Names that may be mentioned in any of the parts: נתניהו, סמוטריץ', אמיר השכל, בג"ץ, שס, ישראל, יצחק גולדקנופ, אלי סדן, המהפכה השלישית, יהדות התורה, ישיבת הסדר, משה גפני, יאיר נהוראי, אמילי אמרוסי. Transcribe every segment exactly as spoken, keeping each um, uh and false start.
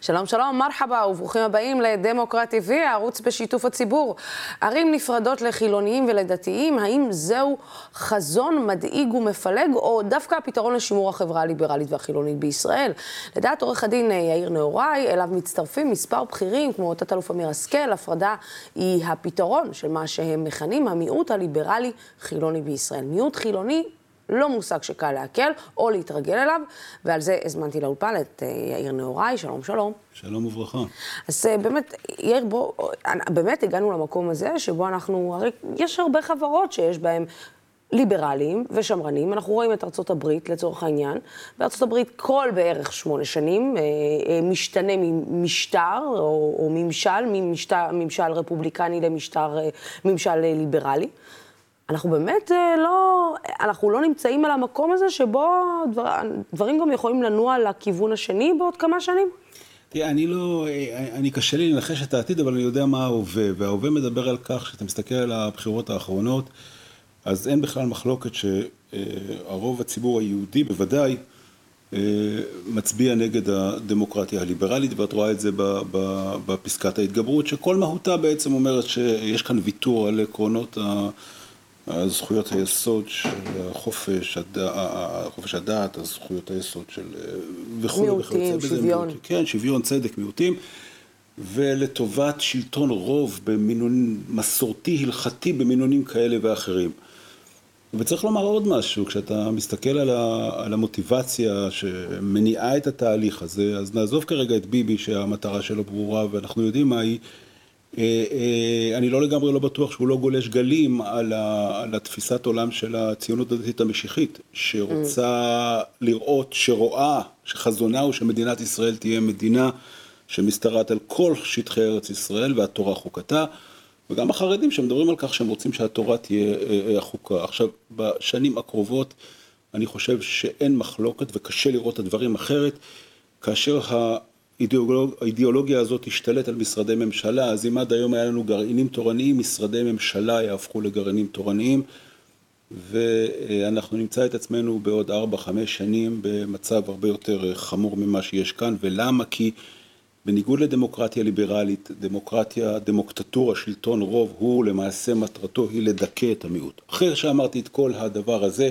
שלום שלום, מרחבה וברוכים הבאים לדמוקרטי וי, הערוץ בשיתוף הציבור. ערים נפרדות לחילוניים ולדתיים, האם זהו חזון מדאיג ומפלג, או דווקא הפתרון לשימור החברה הליברלית והחילונית בישראל? לדעת עורך הדין יאיר נהוראי, אליו מצטרפים מספר בכירים, כמו תת אלוף אמיר השכל, הפרדה היא הפתרון של מה שהם מכנים המיעוט הליברלי חילוני בישראל. מיעוט חילוני לא מושג שקל להקל או להתרגל אליו, ועל זה הזמנתי לאולפן את יאיר נהוראי. שלום שלום. שלום וברכה. אז באמת, יאיר, בוא, באמת הגענו למקום הזה שבו אנחנו, הרי יש הרבה חברות שיש בהן ליברלים ושמרנים, אנחנו רואים את ארצות הברית לצורך העניין, בארצות הברית כל בערך שמונה שנים משתנה ממשטר או, או ממשל, ממשטר, ממשל רפובליקני למשטר, ממשל ליברלי. אנחנו באמת לא, אנחנו לא נמצאים על המקום הזה שבו דבר, דברים גם יכולים לנוע לכיוון השני בעוד כמה שנים? תראה, אני לא, אני קשה לי לנחש את העתיד, אבל אני יודע מה ההווה, וההווה מדבר על כך שאתה מסתכל על הבחירות האחרונות, אז אין בכלל מחלוקת שהרוב הציבור היהודי בוודאי מצביע נגד הדמוקרטיה הליברלית, ואת רואה את זה בפסקת ההתגברות, שכל מהותה בעצם אומרת שיש כאן ויתור על עקרונות הזכויות היסוד של החופש, החופש הדעת, הזכויות היסוד של מיעוטים, שוויון. כן, שוויון, צדק, מיעוטים. ולטובת שלטון רוב במינון מסורתי, הלכתי, במינונים כאלה ואחרים. וצריך לומר עוד משהו, כשאתה מסתכל על, ה, על המוטיבציה שמניעה את התהליך הזה, אז נעזוב כרגע את ביבי שהמטרה שלו ברורה ואנחנו יודעים מה היא, אני לא לגמרי לא בטוח שהוא לא גולש גלים על, ה, על התפיסת עולם של הציונות הדתית המשיחית, שרוצה לראות, שרואה, שחזונה הוא שמדינת ישראל תהיה מדינה שמסתרעת על כל שטחי ארץ ישראל והתורה חוקתה, וגם החרדים שמדברים על כך שהם רוצים שהתורה תהיה החוקה. עכשיו, בשנים הקרובות אני חושב שאין מחלוקת וקשה לראות את הדברים אחרת, כאשר האידיאולוג, האידיאולוגיה הזאת השתלט על משרדי ממשלה, אז אם עד היום היה לנו גרעינים תורניים, משרדי ממשלה יהפכו לגרעינים תורניים, ואנחנו נמצא את עצמנו בעוד ארבע חמש שנים במצב הרבה יותר חמור ממה שיש כאן, ולמה? כי בניגוד לדמוקרטיה ליברלית, דמוקרטיה, דמוקטטורה, שלטון רוב, הוא למעשה מטרתו היא לדכא את המיעוט. אחרי שאמרתי את כל הדבר הזה,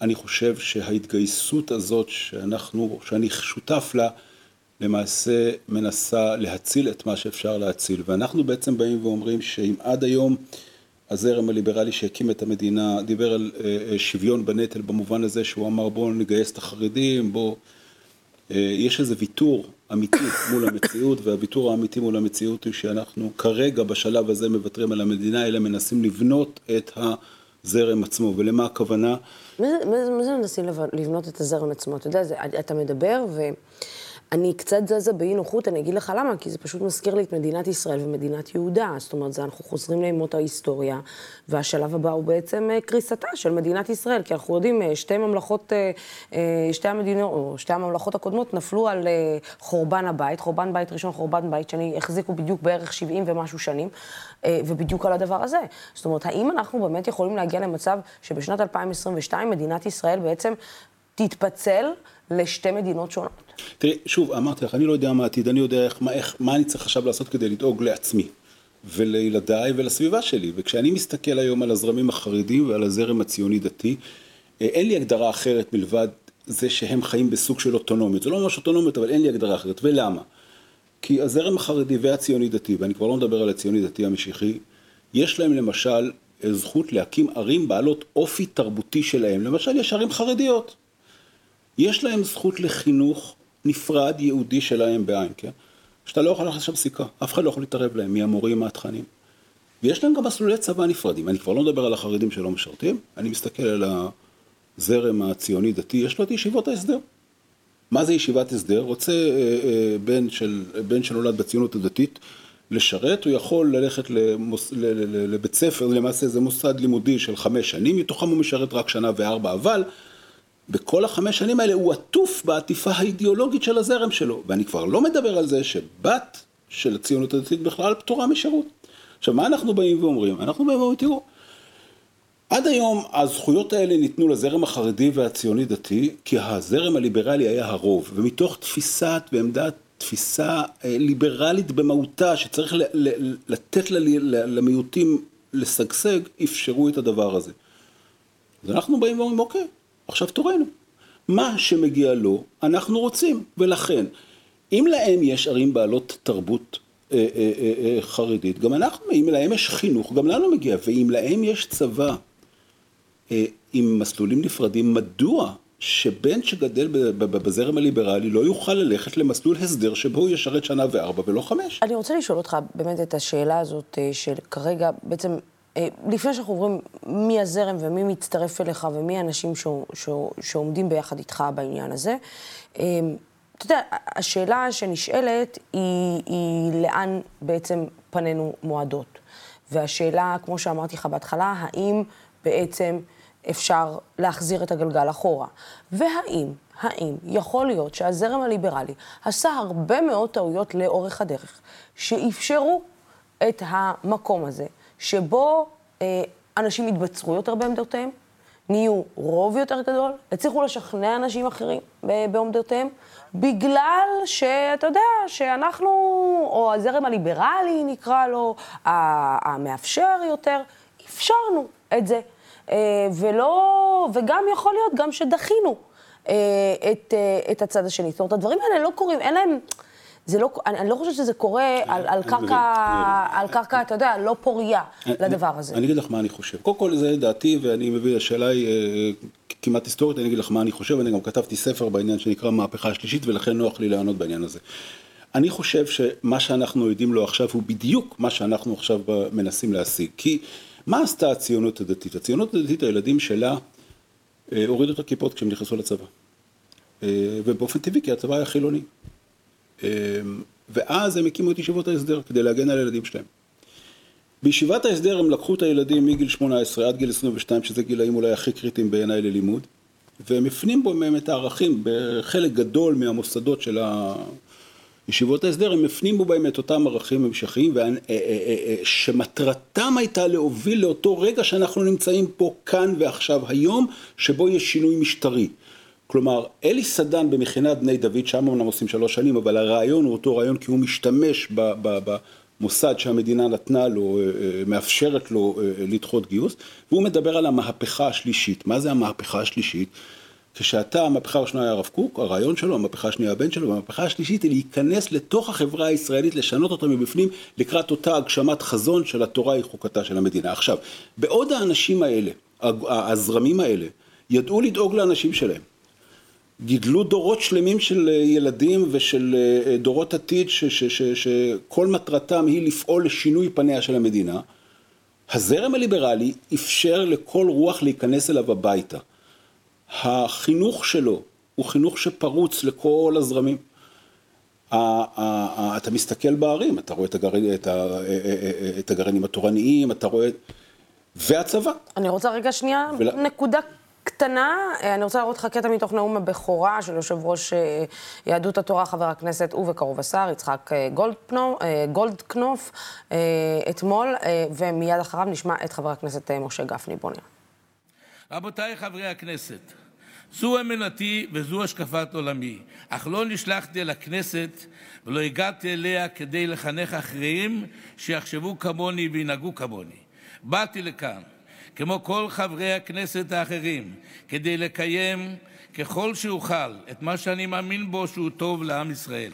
אני חושב שההתגייסות הזאת שאנחנו, שאני שותף לה, למעשה מנסה להציל את מה שאפשר להציל. ואנחנו בעצם באים ואומרים שאם עד היום הזרם הליברלי שהקים את המדינה דיבר על שוויון בנטל במובן הזה שהוא אמר בואו נגייס את החרדים, בואו, יש איזה ויתור אמיתי מול המציאות, והביטור האמיתי מול המציאות הוא שאנחנו כרגע בשלב הזה מבטרים על המדינה, אלא מנסים לבנות את הזרם עצמו. ולמה הכוונה? מה זה מנסים לבנות את הזרם עצמו? אתה יודע, אתה מדבר ואני קצת זזה באי נוחות, אני אגיד לך למה, כי זה פשוט מזכיר לי את מדינת ישראל ומדינת יהודה. זאת אומרת, אנחנו חוזרים לימות ההיסטוריה, והשלב הבא הוא בעצם קריסתה של מדינת ישראל, כי אנחנו יודעים, שתי ממלכות, שתי המדינות, או שתי הממלכות הקודמות נפלו על חורבן הבית, חורבן בית ראשון, חורבן בית שני, החזיקו בדיוק בערך שבעים ומשהו שנים, ובדיוק על הדבר הזה. זאת אומרת, האם אנחנו באמת יכולים להגיע למצב שבשנת אלפיים עשרים ושתיים מדינת ישראל בעצם תתפצל לשתי מדינות שונות? תראי, שוב, אמרתי לך, אני לא יודע מה העתיד, אני יודע איך, מה, איך, מה אני צריך עכשיו לעשות כדי לדאוג לעצמי ולילדיי ולסביבה שלי. וכשאני מסתכל היום על הזרמים החרדיים ועל הזרם הציוני דתי, אין לי הגדרה אחרת מלבד זה שהם חיים בסוג של אוטונומיות. זה לא ממש אוטונומיות, אבל אין לי הגדרה אחרת. ולמה? כי הזרם החרדי והציוני דתי, ואני כבר לא מדבר על הציוני דתי המשיחי, יש להם למשל זכות להקים ערים בעלות אופי תרבותי שלהם. למשל, יש ערים חרדיות. יש להם זכות לחינוך נפרד יהודי שלהם בעין, כן? שאתה לא יכול ללכת שם סיכה, אף אחד לא יכול להתערב להם, מי המורים, מה התכנים. ויש להם גם מסלולי צבא נפרדים, אני כבר לא מדבר על החרדים שלא משרתים, אני מסתכל על הזרם הציוני דתי, יש לו את ישיבות ההסדר. מה זה ישיבת הסדר? רוצה אה, אה, בן, של, בן שנולד בציונות הדתית לשרת, הוא יכול ללכת למוס, ל, ל, ל, לבית ספר, למעשה זה מוסד לימודי של חמש שנים, מתוכם הוא משרת רק שנה וארבע, אבל בכל החמש שנים האלה הוא עטוף בעטיפה האידיאולוגית של הזרם שלו. ואני כבר לא מדבר על זה שבת של הציונות הדתית בכלל פטורה משירות. עכשיו, מה אנחנו באים ואומרים? אנחנו באים ואומרים, תראו, עד היום הזכויות האלה ניתנו לזרם החרדי והציוני דתי, כי הזרם הליברלי היה הרוב, ומתוך תפיסת ועמדת תפיסה ליברלית במהותה, שצריך לתת למיעוטים לשגשג, אפשרו את הדבר הזה. אז אנחנו באים ואומרים, אוקיי, עכשיו תורנו. מה שמגיע לו, אנחנו רוצים. ולכן, אם להם יש ערים בעלות תרבות אה, אה, אה, חרדית, גם אנחנו, אם להם יש חינוך, גם לנו מגיע. ואם להם יש צבא, אה, עם מסלולים נפרדים, מדוע שבן שגדל בזרם הליברלי לא יוכל ללכת למסלול הסדר שבו הוא ישרת שנה וארבע ולא חמש? אני רוצה לשאול אותך באמת את השאלה הזאת של כרגע, בעצם לפני שאנחנו עוברים מי הזרם ומי מצטרף אליך ומי האנשים שעומדים ביחד איתך בעניין הזה, אתה יודע, השאלה שנשאלת היא לאן בעצם פנינו מועדות. והשאלה, כמו שאמרתי לך בהתחלה, האם בעצם אפשר להחזיר את הגלגל אחורה. והאם, האם יכול להיות שהזרם הליברלי עשה הרבה מאוד טעויות לאורך הדרך, שאפשרו את המקום הזה, שבו אה, אנשים התבצרו יותר בעמדותיהם, נהיו רוב יותר גדול, הצליחו לשכנע אנשים אחרים בעמדותיהם, בגלל שאתה יודע, שאנחנו, או הזרם הליברלי נקרא לו, המאפשר יותר, אפשרנו את זה. ולא, וגם יכול להיות גם שדחינו את, את הצד השני. זאת אומרת, הדברים האלה לא קורים, אין להם, זה לא, אני, אני לא חושבת שזה קורה על, על קרקע, על קרקע, אתה יודע, לא פוריה לדבר הזה. אני אגיד לך מה אני חושב. קודם כל זה דעתי, ואני מביא, השאלה היא כמעט היסטורית, אני אגיד לך מה אני חושב, אני גם כתבתי ספר בעניין שנקרא המהפכה השלישית, ולכן נוח לי לענות בעניין הזה. אני חושב שמה שאנחנו יודעים לו עכשיו הוא בדיוק מה שאנחנו עכשיו מנסים להשיג, כי מה עשתה הציונות הדתית? הציונות הדתית, הילדים שלה אה, הורידו את הכיפות כשהם נכנסו לצבא. אה, ובאופן טבעי, כי הצבא היה חילוני. אה, ואז הם הקימו את ישיבות ההסדר כדי להגן על הילדים שלהם. בישיבת ההסדר הם לקחו את הילדים מגיל שמונה עשרה עד גיל עשרים ושתיים, שזה גילאים אולי הכי קריטיים בעיניי ללימוד, והם הפנים בו מהם את הערכים בחלק גדול מהמוסדות של ה... ישיבות ההסדר, הם מפנים בו בהם את אותם ערכים המשכיים, שמטרתם הייתה להוביל לאותו רגע שאנחנו נמצאים פה כאן ועכשיו היום, שבו יש שינוי משטרי. כלומר, אלי סדן במכינת בני דוד, שם אמנם עושים שלוש שנים, אבל הרעיון הוא אותו רעיון, כי הוא משתמש במוסד שהמדינה נתנה לו, מאפשרת לו לדחות גיוס, והוא מדבר על המהפכה השלישית. מה זה המהפכה השלישית? כשאתה, המהפכה השנייה היה הרב קוק, הרעיון שלו, המהפכה השנייה הבן שלו, והמהפכה השלישית היא להיכנס לתוך החברה הישראלית, לשנות אותה מבפנים, לקראת אותה הגשמת חזון של התורה וחוקתה של המדינה. עכשיו, בעוד האנשים האלה, הזרמים האלה, ידעו לדאוג לאנשים שלהם. גידלו דורות שלמים של ילדים ושל דורות עתיד, שכל מטרתם היא לפעול לשינוי פניה של המדינה. הזרם הליברלי אפשר לכל רוח להיכנס אליו הביתה. החינוך שלו הוא חינוך שפרוץ לכל הזרמים. אתה מסתכל בערים, אתה רואה את הגרעינים התורניים, אתה רואה... והצבא. אני רוצה רגע שנייה, נקודה קטנה, אני רוצה להראות לך קטע מתוך נאום הבכורה של יושב ראש יהדות התורה, חבר הכנסת ובקרוב השר, יצחק גולדקנופ, אתמול, ומיד אחריו נשמע את חבר הכנסת משה גפני. בוא נראה. רבותיי חברי הכנסת, זו אמונתי וזו השקפת עולמי, אך לא נשלחתי לכנסת ולא הגעתי אליה כדי לחנך אחרים שיחשבו כמוני וינהגו כמוני. באתי לכאן, כמו כל חברי הכנסת האחרים, כדי לקיים ככל שאוכל את מה שאני מאמין בו שהוא טוב לעם ישראל.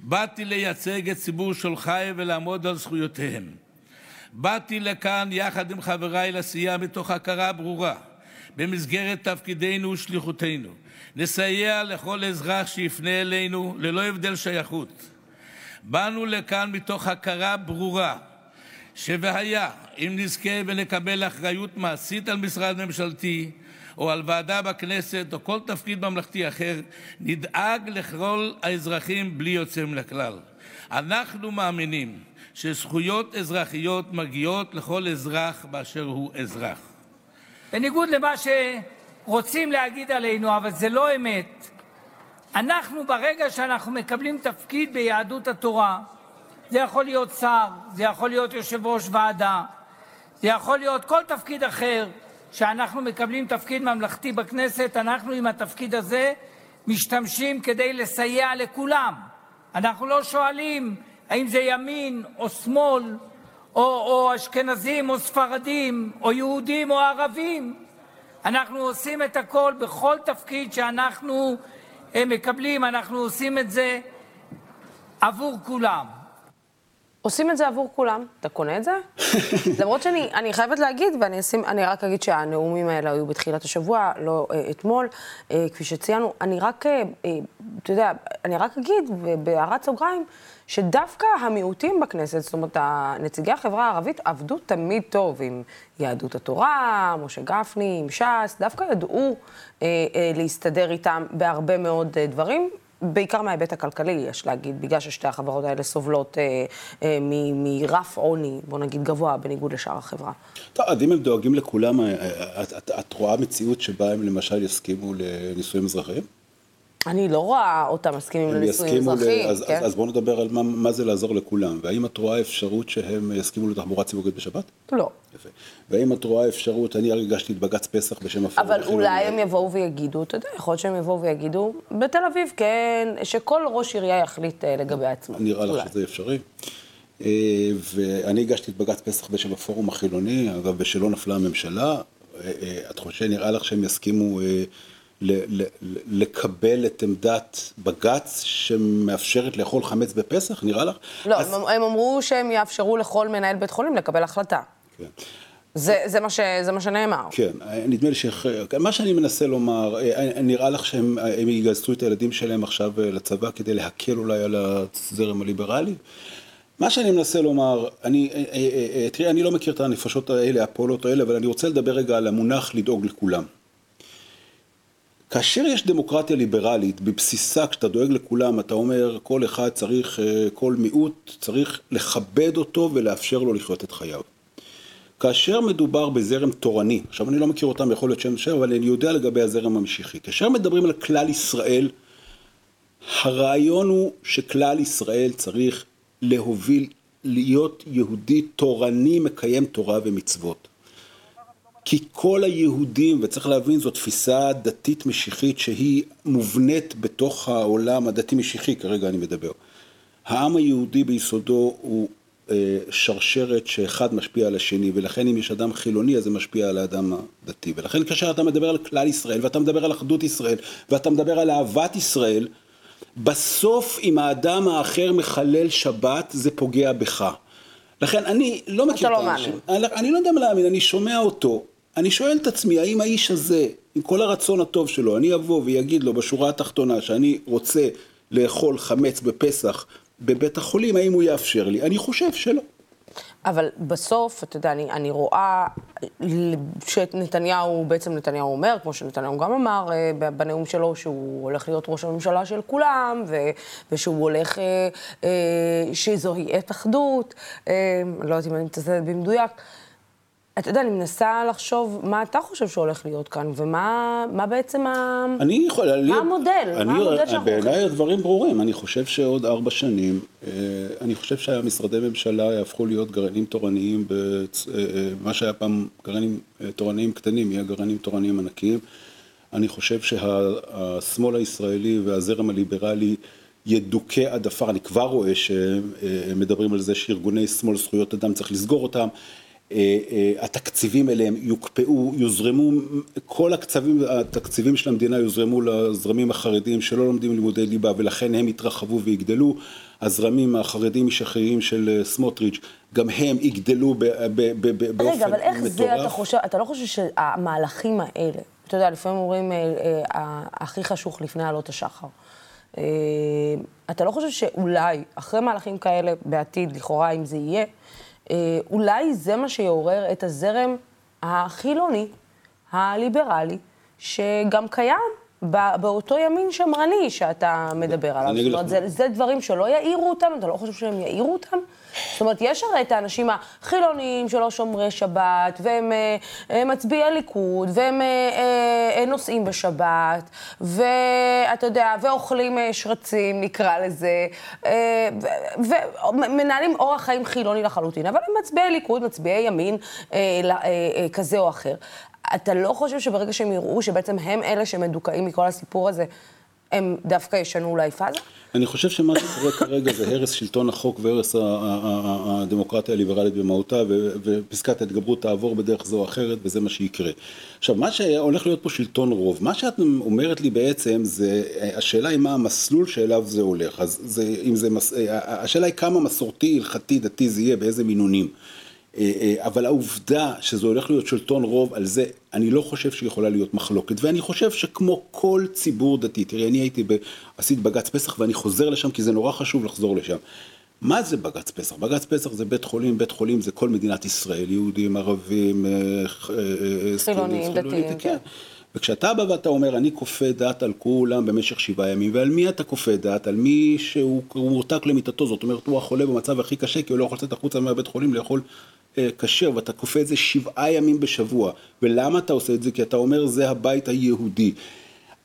באתי לייצג את ציבור שולחיי ולעמוד על זכויותיהם. באתי לכאן יחד עם חבריי לעשייה מתוך הכרה ברורה. במסגרת תפקידנו ושליחותנו, נסייע לכל אזרח שיפנה אלינו ללא הבדל שייכות. באנו לכאן מתוך הכרה ברורה, שבהיה אם נזכה ונקבל אחריות מעשית על משרד ממשלתי, או על ועדה בכנסת, או כל תפקיד ממלכתי אחר, נדאג לכל האזרחים בלי יוצא מן הכלל. אנחנו מאמינים שזכויות אזרחיות מגיעות לכל אזרח באשר הוא אזרח. בניגוד למה שרוצים להגיד עלינו, אבל זה לא אמת, אנחנו ברגע שאנחנו מקבלים תפקיד ביהדות התורה, זה יכול להיות שר, זה יכול להיות יושב ראש ועדה, זה יכול להיות כל תפקיד אחר, שאנחנו מקבלים תפקיד ממלכתי בכנסת, אנחנו עם התפקיד הזה משתמשים כדי לסייע לכולם. אנחנו לא שואלים האם זה ימין או שמאל, או, או אשכנזים או ספרדים, או יהודים או ערבים. אנחנו עושים את הכל בכל תפקיד שאנחנו מקבלים, אנחנו עושים את זה עבור כולם. עושים את זה עבור כולם. אתה קונה את זה? למרות שאני אני חייבת להגיד, ואני אשים, אני רק אגיד שהנאומים האלה היו בתחילת השבוע, לא אה, אתמול, אה, כפי שציינו. אני רק, אה, אתה יודע, אני רק אגיד, בהערת סוגריים, שדווקא המיעוטים בכנסת, זאת אומרת, נציגי החברה הערבית עבדו תמיד טוב עם יהדות התורה, משה גפני, עם שס, דווקא ידעו אה, אה, להסתדר איתם בהרבה מאוד אה, דברים. בעיקר מההיבט הכלכלי, יש להגיד, בגלל ששתי החברות האלה סובלות אה, אה, מרף עוני, בוא נגיד, גבוה, בניגוד לשאר החברה. טוב, אם הם דואגים לכולם, את, את רואה מציאות שבה הם למשל יסכימו לנישואים אזרחיים? אני לא רואה אותם מסכימים לנישואים אזרחיים. ל... אז, כן? אז, אז בואו נדבר על מה, מה זה לעזור לכולם. והאם את רואה אפשרות שהם יסכימו לתחבורה ציבורית בשבת? לא. יפה. והאם את רואה אפשרות, אני הרגשתי את בג"ץ פסח בשם הפורום. אבל אולי הם יבואו ויגידו, אתה יודע, יכול להיות שהם יבואו ויגידו, בתל אביב, כן, שכל ראש עירייה יחליט לגבי עצמו. נראה לך שזה אפשרי. ואני הרגשתי את בג"ץ פסח בשם הפורום החילוני, אגב, בשלא נפלה הממשלה, את חושבת, נראה לך שהם יסכימו לקבל את עמדת בג"ץ שמאפשרת לאכול חמץ בפסח, נראה לך? לא, הם אמרו שהם יאפשרו לכל מנהל בית חולים לקבל החלטה. כן. זה, זה מה ש, זה מה שנאמר. כן, נדמה לי שמה שאני מנסה לומר, נראה לך שהם יגייסו את הילדים שלהם עכשיו לצבא כדי להקל אולי על הזרם הליברלי? מה שאני מנסה לומר, אני, תראי, אני לא מכיר את הנפשות האלה, הפעולות האלה, אבל אני רוצה לדבר רגע על המונח לדאוג לכולם. כאשר יש דמוקרטיה ליברלית, בבסיסה, כשאתה דואג לכולם, אתה אומר, כל אחד צריך, כל מיעוט צריך לכבד אותו ולאפשר לו לחיות את חייו. כאשר מדובר בזרם תורני, עכשיו אני לא מכיר אותם, יכול להיות שם שם, אבל אני יודע לגבי הזרם המשיחי. כאשר מדברים על כלל ישראל, הרעיון הוא שכלל ישראל צריך להוביל, להיות יהודי תורני, מקיים תורה ומצוות. כי כל היהודים, וצריך להבין, זו תפיסה דתית משיחית שהיא מובנית בתוך העולם הדתי משיחי, כרגע אני מדבר. העם היהודי ביסודו הוא שרשרת שאחד משפיע על השני, ולכן אם יש אדם חילוני אז זה משפיע על האדם הדתי, ולכן כאשר אתה מדבר על כלל ישראל ואתה מדבר על אחדות ישראל ואתה מדבר על אהבת ישראל, בסוף אם האדם האחר מחלל שבת זה פוגע בך. לכן אני לא מכיר את האנשים, אני לא יודע מה להאמין, אני שומע אותו, אני שואל את עצמי, האם האיש הזה עם כל הרצון הטוב שלו, אני אבוא ויגיד לו בשורה התחתונה שאני רוצה לאכול חמץ בפסח בבית החולים, האם הוא יאפשר לי? אני חושב שלא. אבל בסוף, אתה יודע, אני, אני רואה שנתניהו, בעצם נתניהו אומר, כמו שנתניהו גם אמר בנאום שלו, שהוא הולך להיות ראש הממשלה של כולם, ו, ושהוא הולך, אה, אה, שזוהי עת אחדות, אה, לא יודעת אם אני מתעסדת במדויק. אתה יודע, אני מנסה לחשוב מה אתה חושב שהולך להיות כאן, ומה מה בעצם ה... אני יכול, מה אני, המודל? אני, מה המודל שאנחנו... בעיניי הדברים ברורים. אני חושב שעוד ארבע שנים, אני חושב שהמשרדי ממשלה יהפכו להיות גרעינים תורניים, בצ... מה שהיה פעם גרעינים תורניים קטנים, יהיה גרעינים תורניים ענקיים. אני חושב שהשמאל הישראלי והזרם הליברלי ידוקה עד עפר. אני כבר רואה שמדברים על זה שארגוני שמאל זכויות אדם צריך לסגור אותם, התקציבים אליהם יוקפאו, יוזרמו, כל הקצבים, התקציבים של המדינה יוזרמו לזרמים החרדיים שלא לומדים לימודי ליבה, ולכן הם יתרחבו ויגדלו. הזרמים החרדיים משחררים של סמוטריץ' גם הם יגדלו באופן מטורף. רגע, אבל איך זה אתה חושב, אתה לא חושב שהמהלכים האלה, אתה יודע, לפעמים אומרים, הכי חשוך לפני עלות השחר. אתה לא חושב שאולי, אחרי מהלכים כאלה בעתיד, לכאורה אם זה יהיה, אולי זה מה שיעורר את הזרם החילוני, הליברלי, שגם קיים באותו ימין שמרני שאתה מדבר עליו. זאת אומרת, זה, זה דברים שלא יעירו אותם, אתה לא חושב שהם יעירו אותם? זאת אומרת, יש הרי את האנשים החילונים שלא שומרי שבת, והם מצביעי ליכוד, והם נוסעים בשבת, ואתה יודע, ואוכלים שרצים, נקרא לזה, ומנהלים אורח חיים חילוני לחלוטין, אבל הם מצביעי ליכוד, מצביעי ימין כזה או אחר. אתה לא חושב שברגע שהם יראו שבעצם הם אלה שמדוכאים מכל הסיפור הזה, הם דווקא ישנו אולי פאזה? אני חושב שמה שקורה כרגע זה הרס שלטון החוק והרס הדמוקרטיה הליברלית במהותה, ופסקת ההתגברות תעבור בדרך זו או אחרת, וזה מה שיקרה. עכשיו, מה שהולך להיות פה שלטון רוב, מה שאת אומרת לי בעצם זה, השאלה היא מה המסלול שאליו זה הולך. אז זה, אם זה, השאלה היא כמה מסורתי, הלכתי, דתי זה יהיה, באיזה מינונים. אבל העובדה שזה הולך להיות שלטון רוב, על זה אני לא חושב שיכולה להיות מחלוקת, ואני חושב שכמו כל ציבור דתי, תראי, אני הייתי עשית בגץ פסח, ואני חוזר לשם, כי זה נורא חשוב לחזור לשם. מה זה בגץ פסח? בגץ פסח זה בית חולים, בית חולים זה כל מדינת ישראל, יהודים, ערבים, חילונים, דתיים, כן. וכשאתה בא ואתה אומר, אני כופה דעת על כולם במשך שבעה ימים, ועל מי אתה כופה דעת? על מי שהוא מורתק למיטתו, זאת אומרת, הוא החולה במצב הכי קשה, כי הוא לא יכול לצאת החוצה מהבית חולים לאכול כשר, ואתה כופה את זה שבעה ימים בשבוע. ולמה אתה עושה את זה? כי אתה אומר, זה הבית היהודי.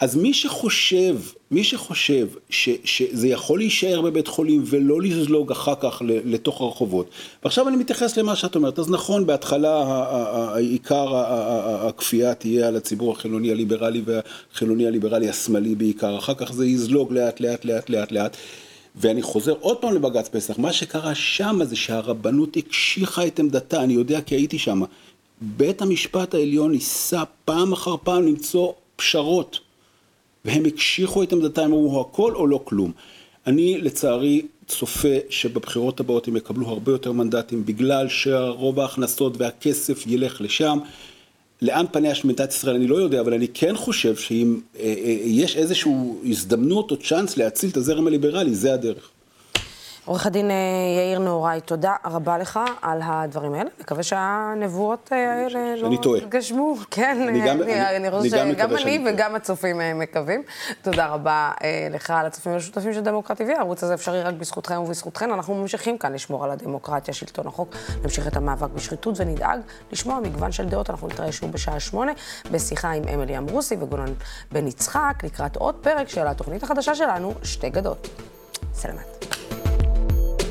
אז מי שחושב, מי שחושב ש, שזה יכול להישאר בבית חולים ולא לזלוג אחר כך לתוך הרחובות. ועכשיו אני מתייחס למה שאת אומרת. אז נכון, בהתחלה העיקר הכפייה תהיה על הציבור החילוני הליברלי והחילוני הליברלי השמאלי בעיקר. אחר כך זה יזלוג לאט לאט לאט לאט לאט. ואני חוזר עוד פעם לבג"ץ פסח. מה שקרה שם זה שהרבנות הקשיחה את עמדתה. אני יודע כי הייתי שם. בית המשפט העליון ניסה פעם אחר פעם למצוא פשרות. והם הקשיחו את עמדתה, הם אמרו, הכל או לא כלום. אני לצערי צופה שבבחירות הבאות הם יקבלו הרבה יותר מנדטים, בגלל שרוב ההכנסות והכסף ילך לשם. לאן פניה של מדינת ישראל אני לא יודע, אבל אני כן חושב שאם אה, אה, יש איזושהי הזדמנות או צ'אנס להציל את הזרם הליברלי, זה הדרך. עורך הדין יאיר נהוראי, תודה רבה לך על הדברים האלה. מקווה שהנבואות האלה לא התגשמו. כן, גם אני וגם הצופים מקווים. תודה רבה לך על הצופים ולשותפים של דמוקרטיה. הערוץ הזה אפשרי רק בזכותכם ובזכותכן. אנחנו ממשיכים כאן לשמור על הדמוקרטיה, שלטון החוק, נמשיך את המאבק בשחיתות ונדאג לשמוע מגוון של דעות. אנחנו נתראה שוב בשעה שמונה בשיחה עם אמילי אמרוסי וגולן בן יצחק, לקראת עוד פרק של התוכנית החדשה שלנו, שתי גדות. סלמת.